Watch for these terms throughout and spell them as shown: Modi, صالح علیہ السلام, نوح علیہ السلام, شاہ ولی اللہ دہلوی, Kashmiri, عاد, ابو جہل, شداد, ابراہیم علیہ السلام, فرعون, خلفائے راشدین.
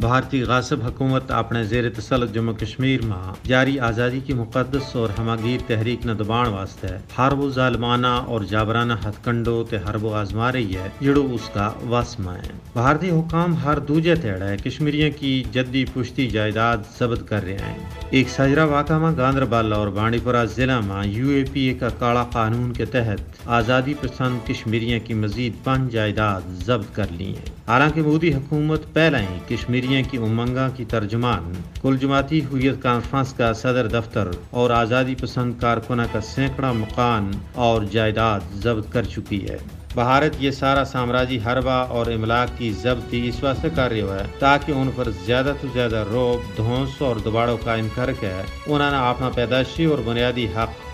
بھارتی غاصب حکومت اپنے زیر تسلط جموں کشمیر میں جاری آزادی کی مقدس اور ہماگیر تحریک نہ دبان واسطے ہاربو ظالمانہ اور جابرانہ ہتھ کنڈو تے ہاربو آزما رہی ہے، جڑو اس کا واسمہ ہے۔ بھارتی حکام ہر دوجے تیڑا ہے کشمیریوں کی جدی پشتی جائیداد ضبط کر رہے ہیں۔ ایک ساجرہ واقعہ میں گاندربالا اور بانڈی پورہ ضلع میں UAPA کا کالا قانون کے تحت آزادی پسند کشمیریوں کی مزید 5 جائیداد ضبط کر لی ہیں۔ حالانکہ مودی حکومت پہلے ہی کشمیریوں کی امنگاں کی ترجمان کل جماعتی ہویت کانفرنس کا صدر دفتر اور آزادی پسند کارکنوں کا سینکڑا مکان اور جائیداد ضبط کر چکی ہے۔ بھارت یہ سارا سامراجی حربہ اور املاک کی ضبطی اس واسطے کر رہا ہے تاکہ ان پر زیادہ سے زیادہ روب، دھونس اور دباڑوں قائم کر کے انہوں نے اپنا پیدائشی اور بنیادی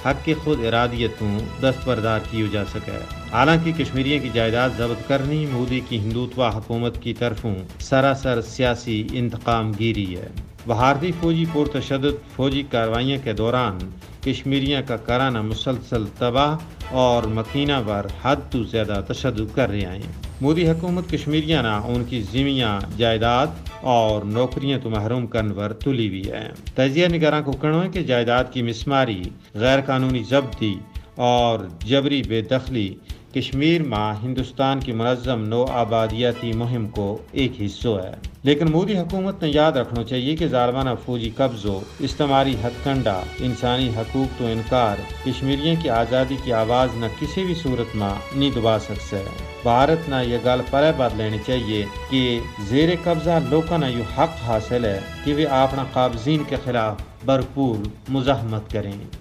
حق کی خود ارادیتوں دستبردار کی جا سکے۔ حالانکہ کشمیریوں کی جائیداد ضبط کرنی مودی کی ہندوتوا حکومت کی طرفوں سراسر سیاسی انتقام گیری ہے۔ بھارتی فوجی پرتشدد فوجی کاروائیوں کے دوران کشمیریوں کا کرانہ مسلسل تباہ اور مکینہ بر حد تو زیادہ تشدد کر رہے ہیں۔ مودی حکومت کشمیریوں نے ان کی زمیاں، جائیداد اور نوکریاں تو محروم کرنے پر تلی ہوئی ہے۔ تجزیہ نگاراں کو کہنا ہے کہ جائیداد کی مسماری، غیر قانونی ضبطی اور جبری بے دخلی کشمیر میں ہندوستان کی منظم نو آبادیاتی مہم کو ایک حصہ ہے، لیکن مودی حکومت نے یاد رکھنا چاہیے کہ ظالمانہ فوجی قبضوں، استعماری ہتھ کنڈا، انسانی حقوق تو انکار کشمیریوں کی آزادی کی آواز نہ کسی بھی صورت میں نہیں دبا سکتے ہیں۔ بھارت نہ یہ گال پرے بات لینی چاہیے کہ زیر قبضہ لوگوں نے یہ حق حاصل ہے کہ وہ اپنا قابضین کے خلاف بھرپور مزاحمت کریں۔